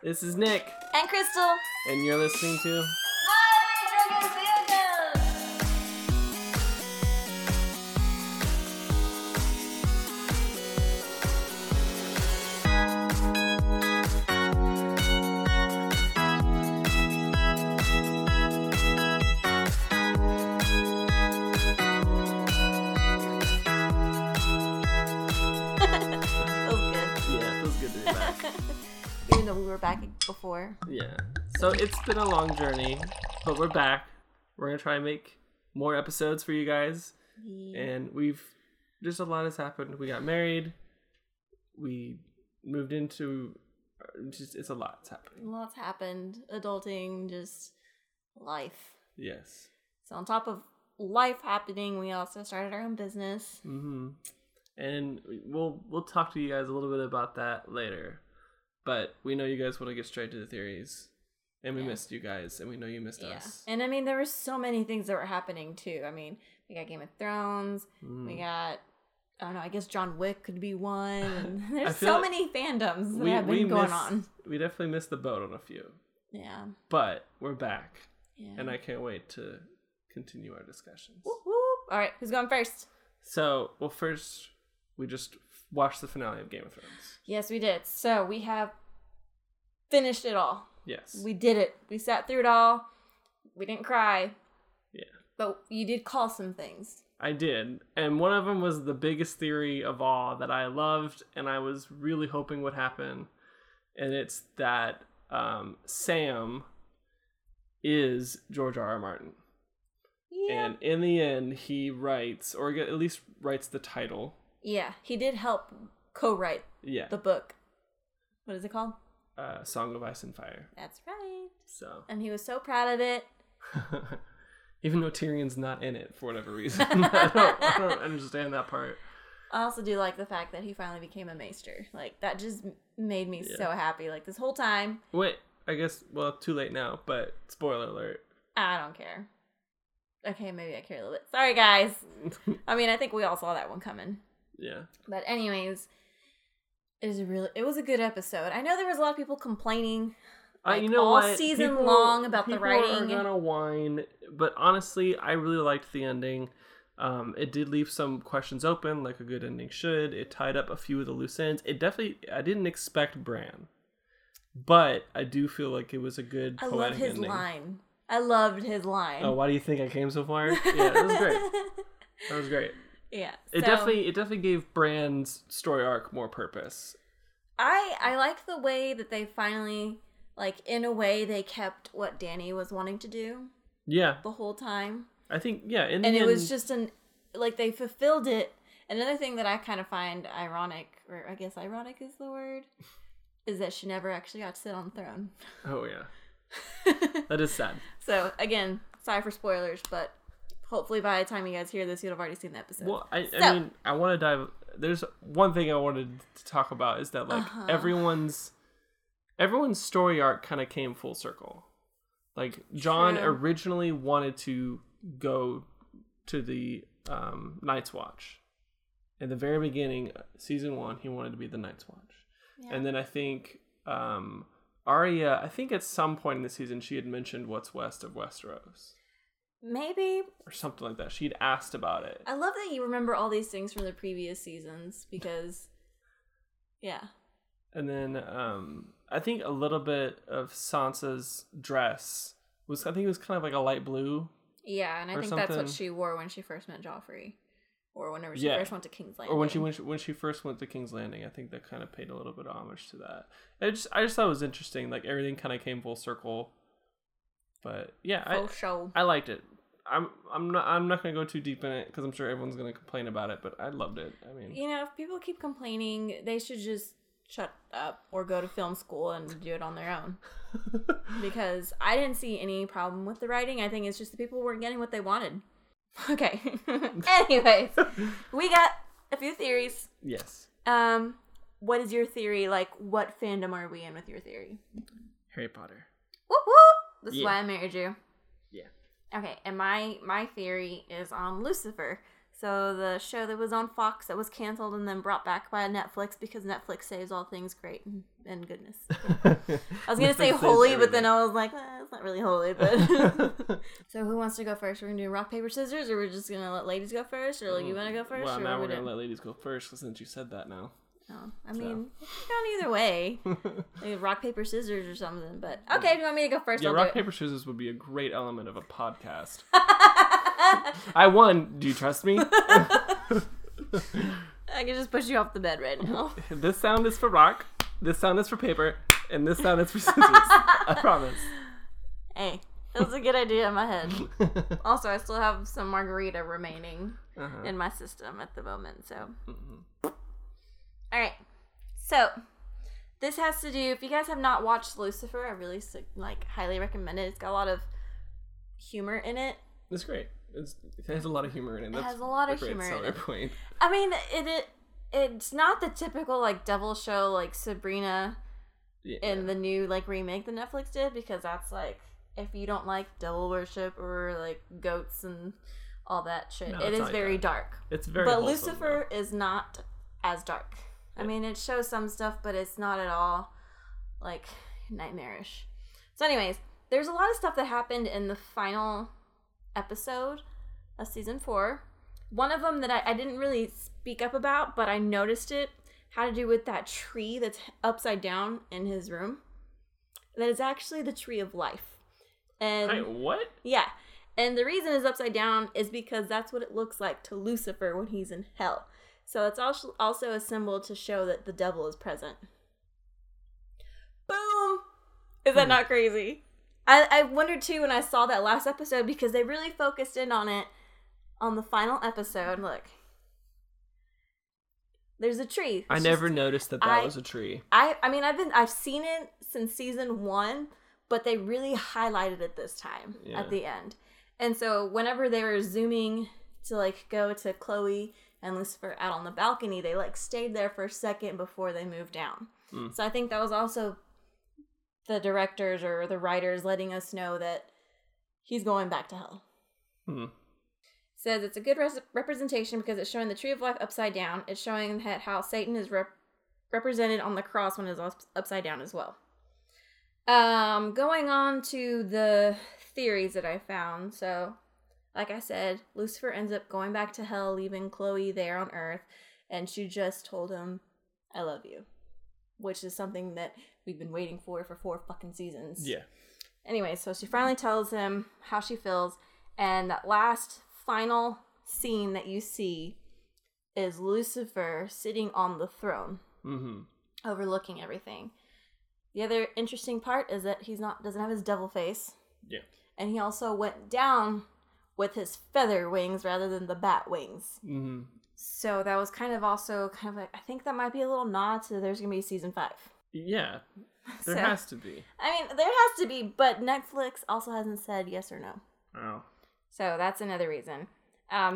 This is Nick. And Crystal. And you're listening to... back before. Yeah. So it's been a long journey, but we're back. We're going to try and make more episodes for you guys. Yeah. And we've just a lot has happened. We got married. We moved into just it's a lot's happened. Lots happened. Adulting, just life. Yes. So on top of life happening, we also started our own business. Mhm. And we'll talk to you guys a little bit about that later. But we know you guys want to get straight to the theories. And we missed you guys. And we know you missed us. And I mean, there were so many things that were happening too. I mean, we got Game of Thrones. We got, I don't know, I guess John Wick could be one. There's so many fandoms that have been going on. We definitely missed the boat on a few. Yeah. But we're back. Yeah. And I can't wait to continue our discussions. Whoop, whoop. All right. Who's going first? So, well, first, we just watched the finale of Game of Thrones. Yes, we did. So we have finished it all. Yes. We did it. We sat through it all. We didn't cry. Yeah. But you did call some things. I did. And one of them was the biggest theory of all that I loved and I was really hoping would happen. And it's that Sam is George R.R. Martin. Yeah. And in the end, he writes, or at least writes the title. Yeah, he did help co-write the book. What is it called? Song of Ice and Fire. That's right. So. And he was so proud of it. Even though Tyrion's not in it for whatever reason. I don't understand that part. I also do like the fact that he finally became a maester. Like, that just made me so happy. Like, this whole time. Wait, I guess, well, too late now, but spoiler alert. I don't care. Okay, maybe I care a little bit. Sorry, guys. I mean, I think we all saw that one coming. Yeah. But anyways, it was a good episode. I know there was a lot of people complaining about the writing. People are gonna whine, but honestly, I really liked the ending. It did leave some questions open, like a good ending should. It tied up a few of the loose ends. It definitely, I didn't expect Bran, but I do feel like it was a good poetic ending. I loved his line. Oh, why do you think I came so far? Yeah, it was great. That was great. Yeah. So, it definitely gave Bran's story arc more purpose. I like the way that they finally, like, in a way they kept what Dany was wanting to do. Yeah. The whole time. I think in the end, it was just they fulfilled it. Another thing that I kind of find ironic, or I guess ironic is the word, is that she never actually got to sit on the throne. Oh yeah. That is sad. So again, sorry for spoilers, but hopefully by the time you guys hear this, you'll have already seen the episode. Well, I mean, I want to dive... There's one thing I wanted to talk about is that, like, everyone's story arc kind of came full circle. Like, John originally wanted to go to the Night's Watch. At the very beginning, season 1, he wanted to be the Night's Watch. Yeah. And then I think Arya, I think at some point in the season, she had mentioned what's west of Westeros. Maybe. Or something like that. She'd asked about it. I love that you remember all these things from the previous seasons because, yeah. And then I think a little bit of Sansa's dress was, I think it was kind of like a light blue. Yeah, and I think that's what she wore when she first met Joffrey. Or whenever she first went to King's Landing. Or when she first went to King's Landing. I think that kind of paid a little bit of homage to that. I just thought it was interesting. Like, everything kind of came full circle. But yeah, I liked it. I'm not gonna go too deep in it because I'm sure everyone's gonna complain about it. But I loved it. I mean, you know, if people keep complaining, they should just shut up or go to film school and do it on their own. Because I didn't see any problem with the writing. I think it's just the people weren't getting what they wanted. Okay. Anyways, we got a few theories. Yes. What is your theory? Like, what fandom are we in with your theory? Harry Potter. Whoop whoop. This is why I married you. Yeah. Okay, and my theory is on Lucifer. So the show that was on Fox that was canceled and then brought back by Netflix, because Netflix saves all things great and goodness. I was going to say holy, but then I was like, it's not really holy. But so who wants to go first? We're going to do rock, paper, scissors, or we're just going to let ladies go first? Or you want to go first? Well, now we're going to let ladies go first since you said that now. Oh, I mean, so. It's gone either way. Like rock, paper, scissors or something. But okay, if you want me to go first, yeah, I'll rock, paper, scissors would be a great element of a podcast. I won. Do you trust me? I can just push you off the bed right now. This sound is for rock, this sound is for paper, and this sound is for scissors. I promise. Hey, that was a good idea in my head. Also, I still have some margarita remaining in my system at the moment, so. Mm-hmm. All right. So, this has to do, if you guys have not watched Lucifer, I really highly recommend it. It's got a lot of humor in it. It's great. It has a lot of humor in it. It has a lot of humor in it. Point. I mean, it's not the typical devil show like Sabrina in the new remake that Netflix did, because that's if you don't like devil worship or goats and all that shit. No, it is very dark. It's very But wholesome, Lucifer though. Is not as dark. Yeah. I mean, it shows some stuff, but it's not at all nightmarish. So anyways, there's a lot of stuff that happened in the final episode of season 4. One of them that I didn't really speak up about, but I noticed it, had to do with that tree that's upside down in his room. That is actually the Tree of Life. And Wait, what? Yeah. And the reason it's upside down is because that's what it looks like to Lucifer when he's in hell. So it's also a symbol to show that the devil is present. Boom! Is that not crazy? I wondered too when I saw that last episode, because they really focused in on it on the final episode. Look. There's a tree. I never noticed that was a tree. I've seen it since season 1, but they really highlighted it this time at the end. And so whenever they were zooming to go to Chloe and Lucifer out on the balcony, they stayed there for a second before they moved down. Mm. So I think that was also the directors or the writers letting us know that he's going back to hell. Mm-hmm. It says it's a good representation because it's showing the Tree of Life upside down. It's showing that how Satan is represented on the cross when it's upside down as well. Going on to the theories that I found. So, like I said, Lucifer ends up going back to hell, leaving Chloe there on Earth, and she just told him, "I love you," which is something that we've been waiting for 4 fucking seasons. Yeah. Anyway, so she finally tells him how she feels, and that last final scene that you see is Lucifer sitting on the throne, overlooking everything. The other interesting part is that he's doesn't have his devil face. Yeah. And he also went down with his feather wings rather than the bat wings. Mm-hmm. So that was kind of I think that might be a little nod to there's going to be season 5. Yeah, there has to be. There has to be, but Netflix also hasn't said yes or no. Oh. So that's another reason.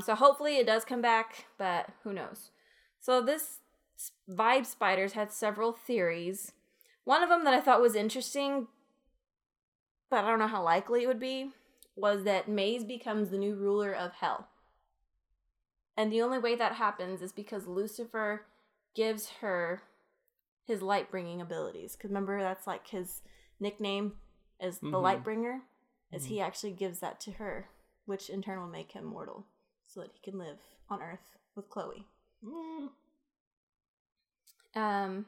So hopefully it does come back, but who knows. So this Vibe Spiders had several theories. One of them that I thought was interesting, but I don't know how likely it would be, was that Maze becomes the new ruler of hell. And the only way that happens is because Lucifer gives her his light-bringing abilities. Because remember, that's his nickname is the Lightbringer. Is he actually gives that to her, which in turn will make him mortal. So that he can live on Earth with Chloe. Mm.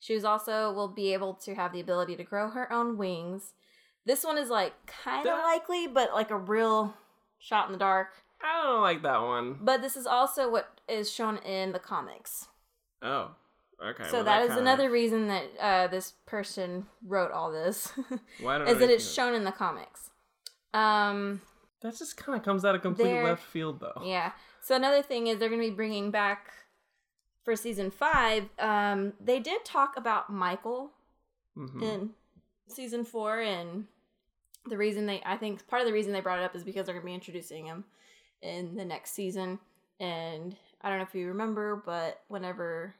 She will be able to have the ability to grow her own wings. This one is kind of likely, but a real shot in the dark. I don't like that one. But this is also what is shown in the comics. Oh, okay. So that is another reason that this person wrote all this. Why don't I? Is that it's shown in the comics. That just kind of comes out of complete left field, though. Yeah. So another thing is they're going to be bringing back for season 5. They did talk about Michael in season 4, and the reason part of the reason they brought it up is because they're going to be introducing him in the next season. And I don't know if you remember, but whenever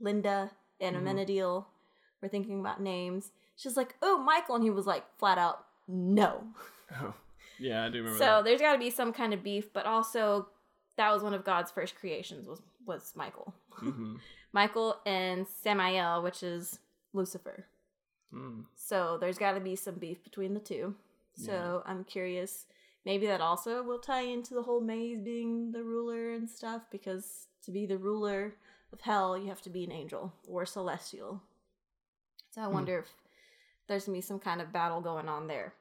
Linda and Amenadiel were thinking about names, she's like, "Oh, Michael," and he was flat out, "No." Oh. Yeah, I do remember that. So there's got to be some kind of beef, but also that was one of God's first creations was Michael. Mm-hmm. Michael and Samael, which is Lucifer. Mm. So there's got to be some beef between the two. So yeah. I'm curious. Maybe that also will tie into the whole Maze being the ruler and stuff, because to be the ruler of hell, you have to be an angel or celestial. So I wonder if there's going to be some kind of battle going on there.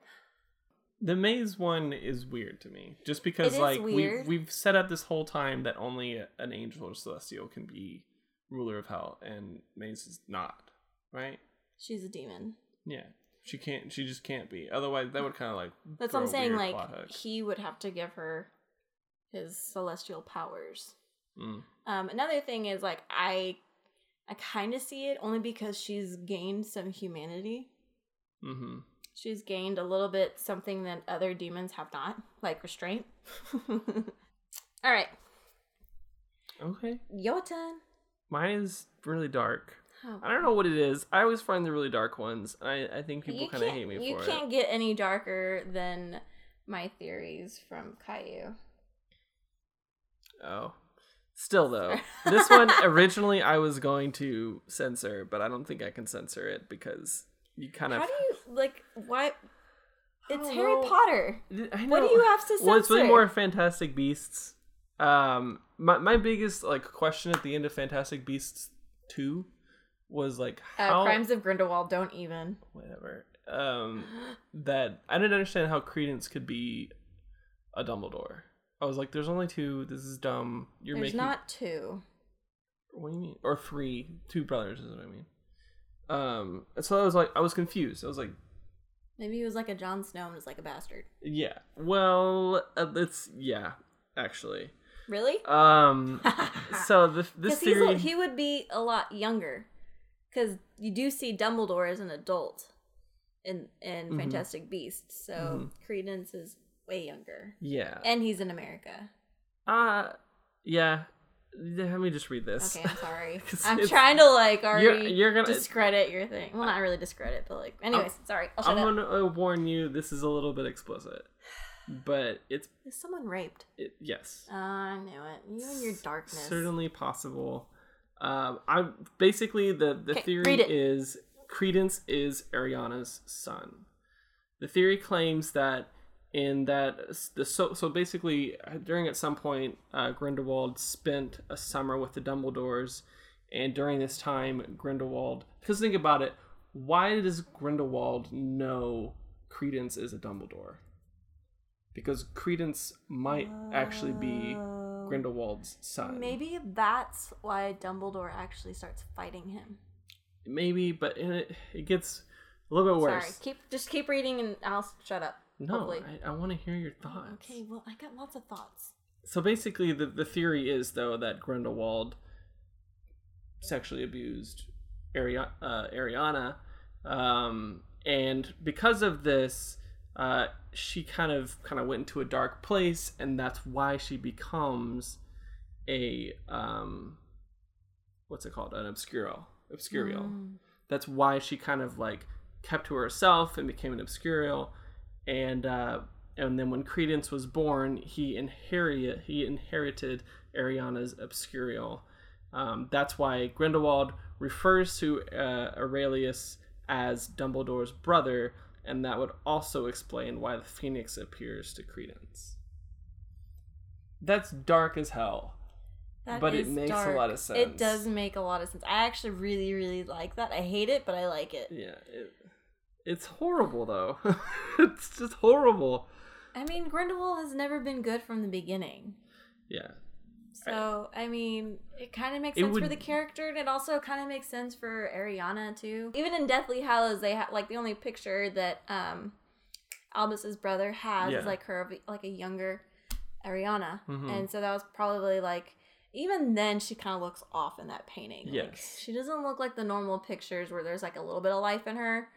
The Maze one is weird to me, just because we've set up this whole time that only an angel or celestial can be ruler of hell, and Maze is not, right? She's a demon. Yeah, she can't. She just can't be. Otherwise, that would kind of like. That's what I'm saying. Like he would have to give her his celestial powers. Mm. Another thing is like I kind of see it only because she's gained some humanity. Mm-hmm. She's gained a little bit something that other demons have not, like restraint. All right. Okay. Your turn. Mine is really dark. Oh. I don't know what it is. I always find the really dark ones. I think people kind of hate me for it. You can't get any darker than my theories from Caillou. Oh. Still, though. This one, originally, I was going to censor, but I don't think I can censor it because... You kind of. How do you like? Why? It's Harry Potter. I know. What do you have to censor? Well, it's really more Fantastic Beasts. My biggest like question at the end of Fantastic Beasts 2 was like how Crimes of Grindelwald. Don't even. Whatever. That I didn't understand how Credence could be a Dumbledore. I was like, "There's only 2. This is dumb. There's not 2. What do you mean? Or 3? 2 brothers is what I mean." So I was like, I was confused. I was like, maybe he was like a John Snow and was like a bastard. Yeah. Well, actually. Really? So this theory, he would be a lot younger, because you do see Dumbledore as an adult in Fantastic Beasts. So Credence is way younger. Yeah. And he's in America. Yeah. Let me just read this. Okay, I'm sorry. I'm trying to like already you're gonna discredit your thing. Well, not really discredit, but like anyways, sorry. I'm gonna warn you. This is a little bit explicit, but it's. Is someone raped? Yes. I knew it. You and your darkness. Certainly possible. I'm basically the theory is Credence is Ariana's son. The theory claims that. In that, so basically, at some point, Grindelwald spent a summer with the Dumbledores, and during this time, Grindelwald, because think about it, why does Grindelwald know Credence is a Dumbledore? Because Credence might actually be Grindelwald's son. Maybe that's why Dumbledore actually starts fighting him. Maybe, but it gets a little bit worse. Sorry, keep reading and I'll shut up. No, I want to hear your thoughts. Oh, okay, well, I got lots of thoughts. So basically, the theory is, though, that Grindelwald sexually abused Ariana. And because of this, she kind of went into a dark place, and that's why she becomes a, what's it called? An Obscurial. Mm. That's why she kind of, like, kept to herself and became an Obscurial. And then when Credence was born, he inherited Ariana's Obscurial. That's why Grindelwald refers to Aurelius as Dumbledore's brother, and that would also explain why the Phoenix appears to Credence. That's dark as hell. But it makes a lot of sense. It does make a lot of sense. I actually really, really like that. I hate it, but I like it. Yeah, It's horrible, though. It's just horrible. I mean, Grindelwald has never been good from the beginning. Yeah. So, I mean, it kind of makes sense for the character, and it also kind of makes sense for Ariana, too. Even in Deathly Hallows, they the only picture that Albus's brother has is, like, her, like, a younger Ariana. Mm-hmm. And so that was probably, like... Even then, she kind of looks off in that painting. Yes. Like, she doesn't look like the normal pictures where there's, like, a little bit of life in her.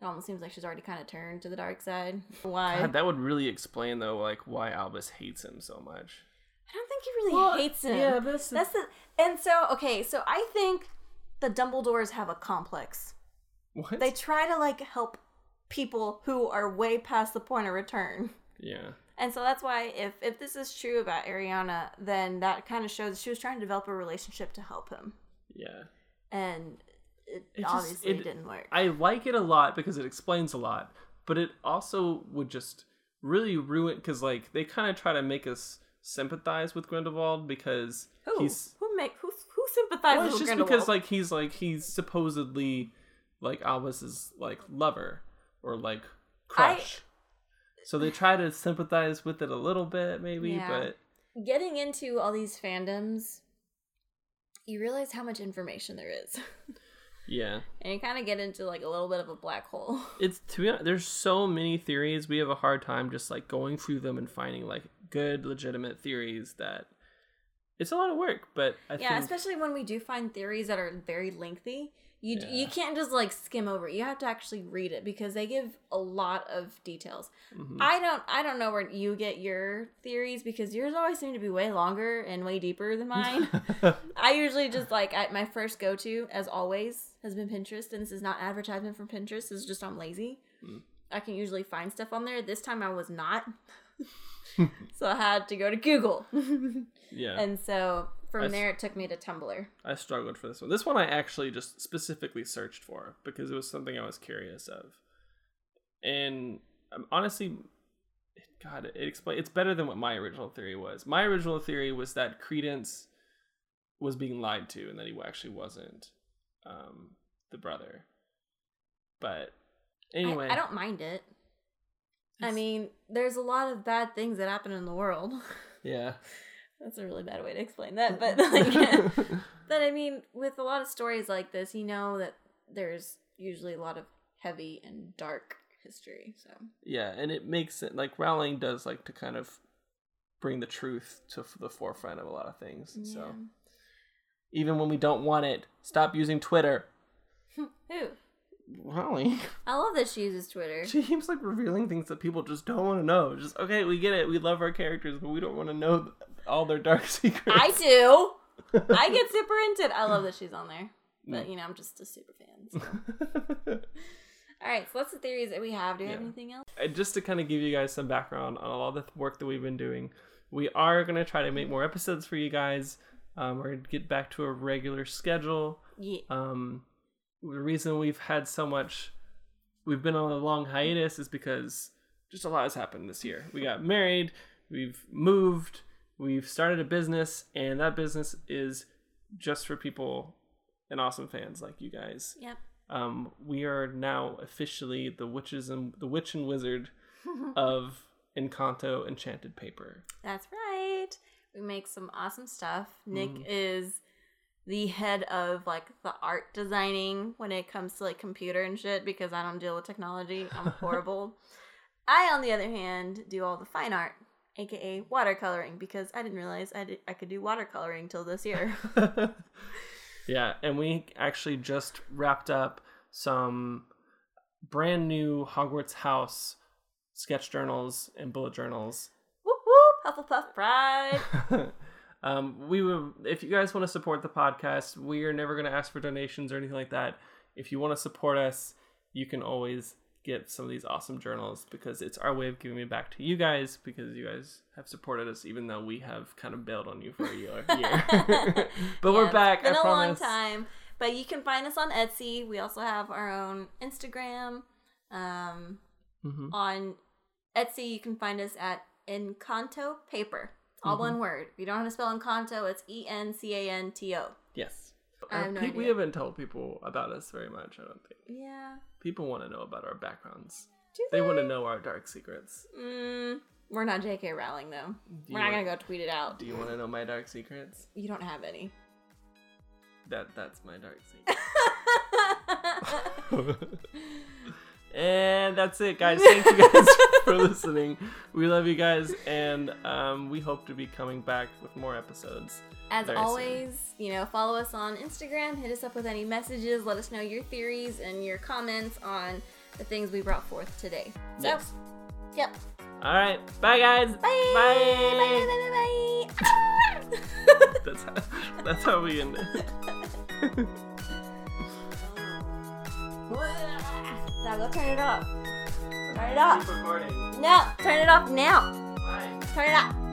It almost seems like she's already kind of turned to the dark side. Why? God, that would really explain, though, like, why Albus hates him so much. I don't think he really hates him. Yeah, that's the... And so, okay, so I think the Dumbledores have a complex. What? They try to, like, help people who are way past the point of return. Yeah. And so that's why if this is true about Ariana, then that kind of shows she was trying to develop a relationship to help him. Yeah. And it obviously didn't work. I like it a lot because it explains a lot, but it also would just really ruin, because like they kind of try to make us sympathize with Grindelwald because who sympathizes with Grindelwald? Well, it's just because like he's supposedly like Albus's like lover or like crush. So they try to sympathize with it a little bit, maybe, yeah. But... Getting into all these fandoms, you realize how much information there is. Yeah. And you kind of get into, like, a little bit of a black hole. It's, to be honest, there's so many theories, we have a hard time just, like, going through them and finding, like, good, legitimate theories that... It's a lot of work, but I think... especially when we do find theories that are very lengthy... You can't just, like, skim over it. You have to actually read it because they give a lot of details. Mm-hmm. I don't know where you get your theories because yours always seem to be way longer and way deeper than mine. I usually just, like, my first go-to, as always, has been Pinterest. And this is not advertisement from Pinterest. This is just I'm lazy. Mm. I can usually find stuff on there. This time I was not. So I had to go to Google. Yeah. And so... From there, it took me to Tumblr. I struggled for this one. This one I actually just specifically searched for because it was something I was curious of. And honestly, God, it's better than what my original theory was. My original theory was that Credence was being lied to and that he actually wasn't the brother. But anyway. I don't mind it. I mean, there's a lot of bad things that happen in the world. Yeah. That's a really bad way to explain that, but like, but I mean, with a lot of stories like this, you know that there's usually a lot of heavy and dark history. So yeah, and it makes it like Rowling does like to kind of bring the truth to the forefront of a lot of things. Yeah. So even when we don't want it, stop using Twitter. Who? Rowling. I love that she uses Twitter. She keeps like revealing things that people just don't want to know. Just okay, we get it. We love our characters, but we don't want to know all their dark secrets. I do. I get super into it. I love that she's on there. But, you know, I'm just a super fan. So. All right. So that's the theories that we have. Do you have anything else? Just to kind of give you guys some background on all the work that we've been doing, we are going to try to make more episodes for you guys. We're going to get back to a regular schedule. Yeah. The reason we've had so much... We've been on a long hiatus is because just a lot has happened this year. We got married. We've moved. We've started a business, and that business is just for people and awesome fans like you guys. Yep. We are now officially the witch and wizard of Encanto Enchanted Paper. That's right. We make some awesome stuff. Nick is the head of like the art designing when it comes to like computer and shit because I don't deal with technology. I'm horrible. I, on the other hand, do all the fine art. AKA watercoloring, because I didn't realize I could do watercoloring till this year. Yeah, and we actually just wrapped up some brand new Hogwarts House sketch journals and bullet journals. Whoop whoop, Hufflepuff pride. If you guys want to support the podcast, we are never going to ask for donations or anything like that. If you want to support us, you can always get some of these awesome journals because it's our way of giving it back to you guys because you guys have supported us even though we have kind of bailed on you for a year. But yeah, we're back. It's been a long time. But you can find us on Etsy. We also have our own Instagram. On Etsy, you can find us at Encanto Paper. All one word. If you don't know how to spell Encanto, it's E-N-C-A-N-T-O. Yes. I have no idea. We haven't told people about us very much, I don't think. Yeah. People want to know about our backgrounds. They want to know our dark secrets. We're not J.K. Rowling, though. We're not going to go tweet it out. Do you want to know my dark secrets? You don't have any. That's my dark secret. And that's it, guys. Thank you guys for listening. We love you guys, and we hope to be coming back with more episodes. As always, soon. You know, follow us on Instagram. Hit us up with any messages. Let us know your theories and your comments on the things we brought forth today. So, yes. Yep. All right. Bye, guys. Bye. Bye. Bye. That's how we end it. Now go turn it off. Turn it off. No, turn it off now. Why? Turn it off.